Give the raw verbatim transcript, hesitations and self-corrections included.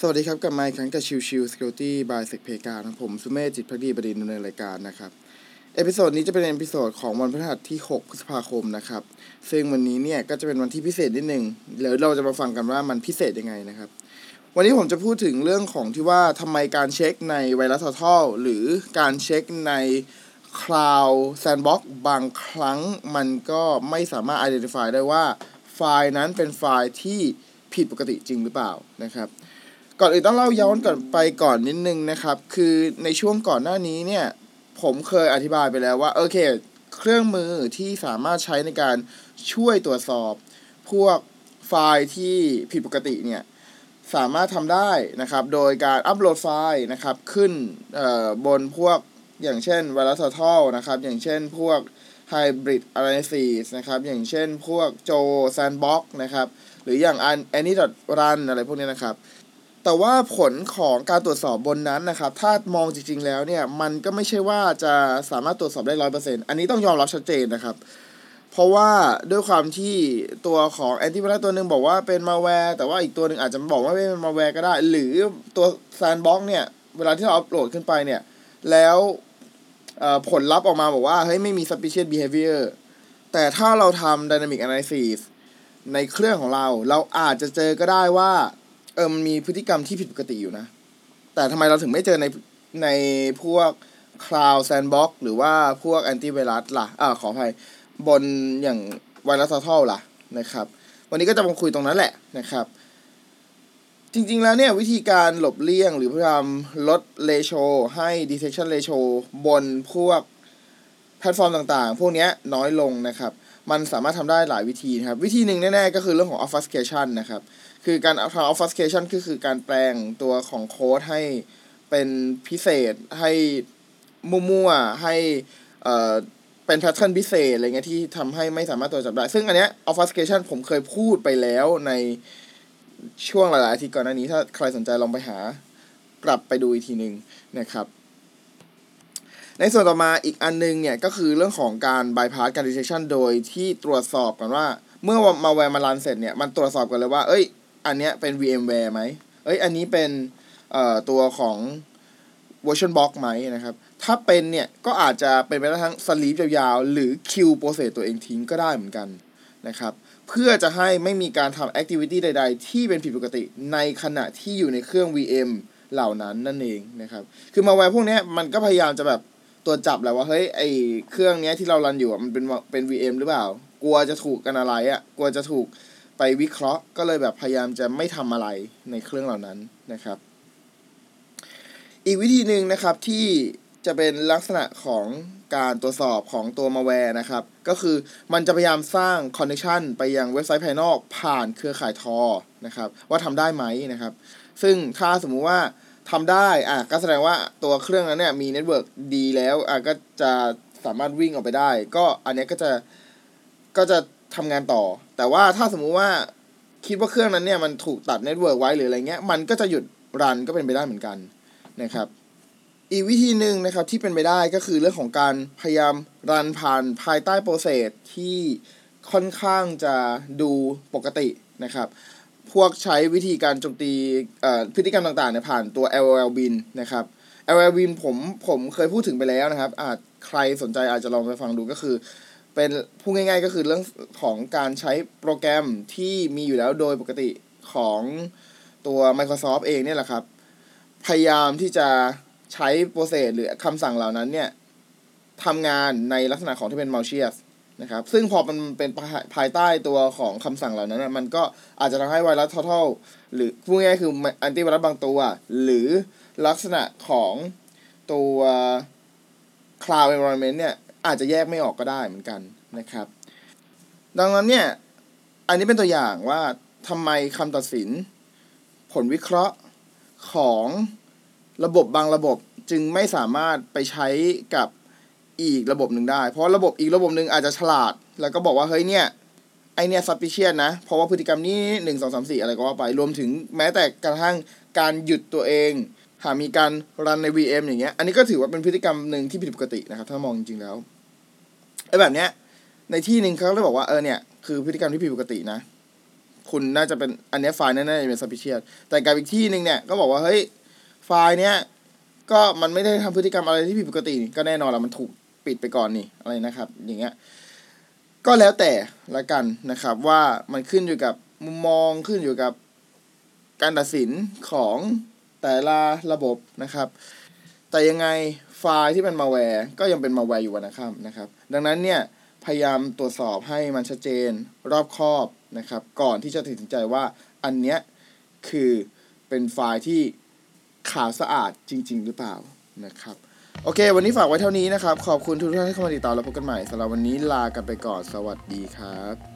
สวัสดีครับกับไมค์ครั้งกับชิวชิว Security by Sec Pega นะผมสุเมธจิตภักดีบดินทร์ดำเนินรายการนะครับเอพิโซดนี้จะเป็นเอพิโซดของวันพฤหัสที่หกพฤษภาคมนะครับซึ่งวันนี้เนี่ยก็จะเป็นวันที่พิเศษนิดนึงเดี๋ยวเราจะมาฟังกันว่ามันพิเศษยังไงนะครับวันนี้ผมจะพูดถึงเรื่องของที่ว่าทำไมการเช็คใน VirusTotal หรือการเช็คใน Cloud Sandbox บางครั้งมันก็ไม่สามารถ identify ได้ว่าไฟล์นั้นเป็นไฟล์ที่ผิดปกติจริงหรือเปล่านะครับก่อนอื่นต้องเล่าย้อนก่อนไปก่อนนิดนึงนะครับคือในช่วงก่อนหน้านี้เนี่ยผมเคยอธิบายไปแล้วว่าโอเคเครื่องมือที่สามารถใช้ในการช่วยตรวจสอบพวกไฟล์ที่ผิดปกติเนี่ยสามารถทำได้นะครับโดยการอัปโหลดไฟล์นะครับขึ้นเอ่อบนพวกอย่างเช่น VirusTotal นะครับอย่างเช่นพวก Hybrid Analysis นะครับอย่างเช่นพวก Joe Sandbox นะครับหรืออย่าง Any.run อะไรพวกนี้นะครับแต่ว่าผลของการตรวจสอบบนนั้นนะครับถ้ามองจริงๆแล้วเนี่ยมันก็ไม่ใช่ว่าจะสามารถตรวจสอบได้ ร้อยเปอร์เซ็นต์ อันนี้ต้องยอมรับชัดเจนนะครับเพราะว่าด้วยความที่ตัวของแอนตี้ไวรัสตัวนึงบอกว่าเป็นมาแวร์แต่ว่าอีกตัวนึงอาจจะบอกว่าไม่เป็นมาแวร์ก็ได้หรือตัวแซนด์บ็อกซ์เนี่ยเวลาที่เราอัปโหลดขึ้นไปเนี่ยแล้วผลลัพธ์ออกมาบอกว่าเฮ้ยไม่มี suspicious behavior แต่ถ้าเราทำ dynamic analysis ในเครื่องของเราเราอาจจะเจอก็ได้ว่าเออมันมีพฤติกรรมที่ผิดปกติอยู่นะแต่ทำไมเราถึงไม่เจอในในพวก Cloud Sandbox หรือว่าพวก Antivirus ล่ะอ่าขออภัยบนอย่าง VirusTotal ล่ะนะครับวันนี้ก็จะมาคุยตรงนั้นแหละนะครับจริงๆแล้วเนี่ยวิธีการหลบเลี่ยงหรือพยายามลด ratio ให้ detection ratio บนพวกแพลตฟอร์มต่างๆพวกนี้น้อยลงนะครับมันสามารถทำได้หลายวิธีนะครับวิธีหนึ่งแน่ๆก็คือเรื่องของ obfuscation นะครับคือการทำ obfuscation ก็คือการแปลงตัวของโค้ดให้เป็นพิเศษให้มั่วๆให้เอ่อเป็นแพทเทิร์นพิเศษอะไรเงี้ยที่ทำให้ไม่สามารถตรวจจับได้ซึ่งอันเนี้ย obfuscation ผมเคยพูดไปแล้วในช่วงหลายๆอาทิตย์ก่อนหน้านี้ถ้าใครสนใจลองไปหากลับไปดูอีกทีนึงนะครับในส่วนต่อมาอีกอันนึงเนี่ยก็คือเรื่องของการ bypass การ detection โดยที่ตรวจสอบกันว่าเมื่อมาแวร์มารันเสร็จเนี่ยมันตรวจสอบกันเลยว่าเอ้ยอันเนี้ยเป็น วี เอ็ม แวร์ ไหมเอ้ยอันนี้เป็นเอ่อตัวของ version box ไหมนะครับถ้าเป็นเนี่ยก็อาจจะเป็นไปได้ทั้ง sleep ยาวๆหรือ kill process ตัวเองทิ้งก็ได้เหมือนกันนะครับเพื่อจะให้ไม่มีการทำ activity ใดๆที่เป็นผิดปกติในขณะที่อยู่ในเครื่อง วี เอ็ม เหล่านั้นนั่นเองนะครับคือมาแวร์พวกเนี้ยมันก็พยายามจะแบบตัวจับแหละว่าเฮ้ยไอเครื่องเนี้ยที่เรารันอยู่มันเป็นเป็น วี เอ็ม หรือเปล่ากลัวจะถูกกันอะไรอ่ะกลัวจะถูกไปวิเคราะห์ก็เลยแบบพยายามจะไม่ทำอะไรในเครื่องเหล่านั้นนะครับอีกวิธีหนึ่งนะครับที่จะเป็นลักษณะของการตรวจสอบของตัวมาแวร์นะครับก็คือมันจะพยายามสร้างคอนเนคชันไปยังเว็บไซต์ภายนอกผ่านเครือข่ายทอนะครับว่าทำได้ไหมนะครับซึ่งถ้าสมมุติว่าทำได้อ่ะก็แสดงว่าตัวเครื่องนั้นเนี่ยมีเน็ตเวิร์กดีแล้วอ่ะก็จะสามารถวิ่งออกไปได้ก็อันนี้ก็จะก็จะทำงานต่อแต่ว่าถ้าสมมุติว่าคิดว่าเครื่องนั้นเนี่ยมันถูกตัดเน็ตเวิร์กไว้หรืออะไรเงี้ยมันก็จะหยุดรันก็เป็นไปได้เหมือนกันนะครับอีกวิธีหนึ่งนะครับที่เป็นไปได้ก็คือเรื่องของการพยายามรันผ่านภายใต้โปรเซสที่ค่อนข้างจะดูปกตินะครับพวกใช้วิธีการโจมตีเอ่อพฤติกรรมต่างๆเนี่ยผ่านตัว แอล โอ แอล bin นะครับ แอล โอ แอล bin ผมผมเคยพูดถึงไปแล้วนะครับอาจใครสนใจอาจจะลองไปฟังดูก็คือเป็นพูดง่ายๆก็คือเรื่องของการใช้โปรแกรมที่มีอยู่แล้วโดยปกติของตัว Microsoft เองเนี่ยแหละครับพยายามที่จะใช้โปรเซสหรือคำสั่งเหล่านั้นเนี่ยทำงานในลักษณะของที่เป็น malicious นะครับซึ่งพอมันเป็นภายใต้ตัวของคำสั่งเหล่านั้นมันก็อาจจะทำให้ไวรัส total หรือพูดง่ายๆคือ anti ไวรัสบางตัวหรือลักษณะของตัว cloud environment เนี่ยอาจจะแยกไม่ออกก็ได้เหมือนกันนะครับดังนั้นเนี่ยอันนี้เป็นตัวอย่างว่าทำไมคำตัดสินผลวิเคราะห์ของระบบบางระบบจึงไม่สามารถไปใช้กับอีกระบบหนึ่งได้เพราะระบบอีกระบบหนึ่งอาจจะฉลาดแล้วก็บอกว่าเฮ้ยเนี่ยไอเนี่ย suspicious นะเพราะว่าพฤติกรรมนี้หนึ่ง สอง สาม สี่อะไรก็ว่าไปรวมถึงแม้แต่กระทั่งการหยุดตัวเองหากมีการรันใน วี เอ็ม อย่างเงี้ยอันนี้ก็ถือว่าเป็นพฤติกรรมหนึ่งที่ผิดปกตินะครับถ้ามองจริงๆแล้วไอ้แบบเนี้ยในที่หนึ่งเขาเลยบอกว่าเออเนี่ยคือพฤติกรรมที่ผิดปกตินะ คุณน่าจะเป็นอันนี้ไฟล์น่าจะเป็น suspicious แต่กับอีกที่นึงเนี่ยก็บอกว่าเฮ้ยไฟล์เนี้ยก็มันไม่ได้ทำพฤติกรรมอะไรที่ผิดปกตินี่ก็แน่นอนละมันถูกปิดไปก่อนนี่อะไรนะครับอย่างเงี้ยก็แล้วแต่ละกันนะครับว่ามันขึ้นอยู่กับมุมมองขึ้นอยู่กับการตัดสินของแต่ละระบบนะครับแต่ยังไงไฟล์ที่เป็นมาแวร์ก็ยังเป็นมาแวร์อยู่นะครับนะครับดังนั้นเนี่ยพยายามตรวจสอบให้มันชัดเจนรอบคอบนะครับก่อนที่จะตัดสินใจว่าอันเนี้ยคือเป็นไฟล์ที่ขาวสะอาดจริงๆหรือเปล่านะครับโอเควันนี้ฝากไว้เท่านี้นะครับขอบคุณทุกท่านที่เข้ามาติดตามแล้วพบกันใหม่สำหรับวันนี้ลากันไปก่อนสวัสดีครับ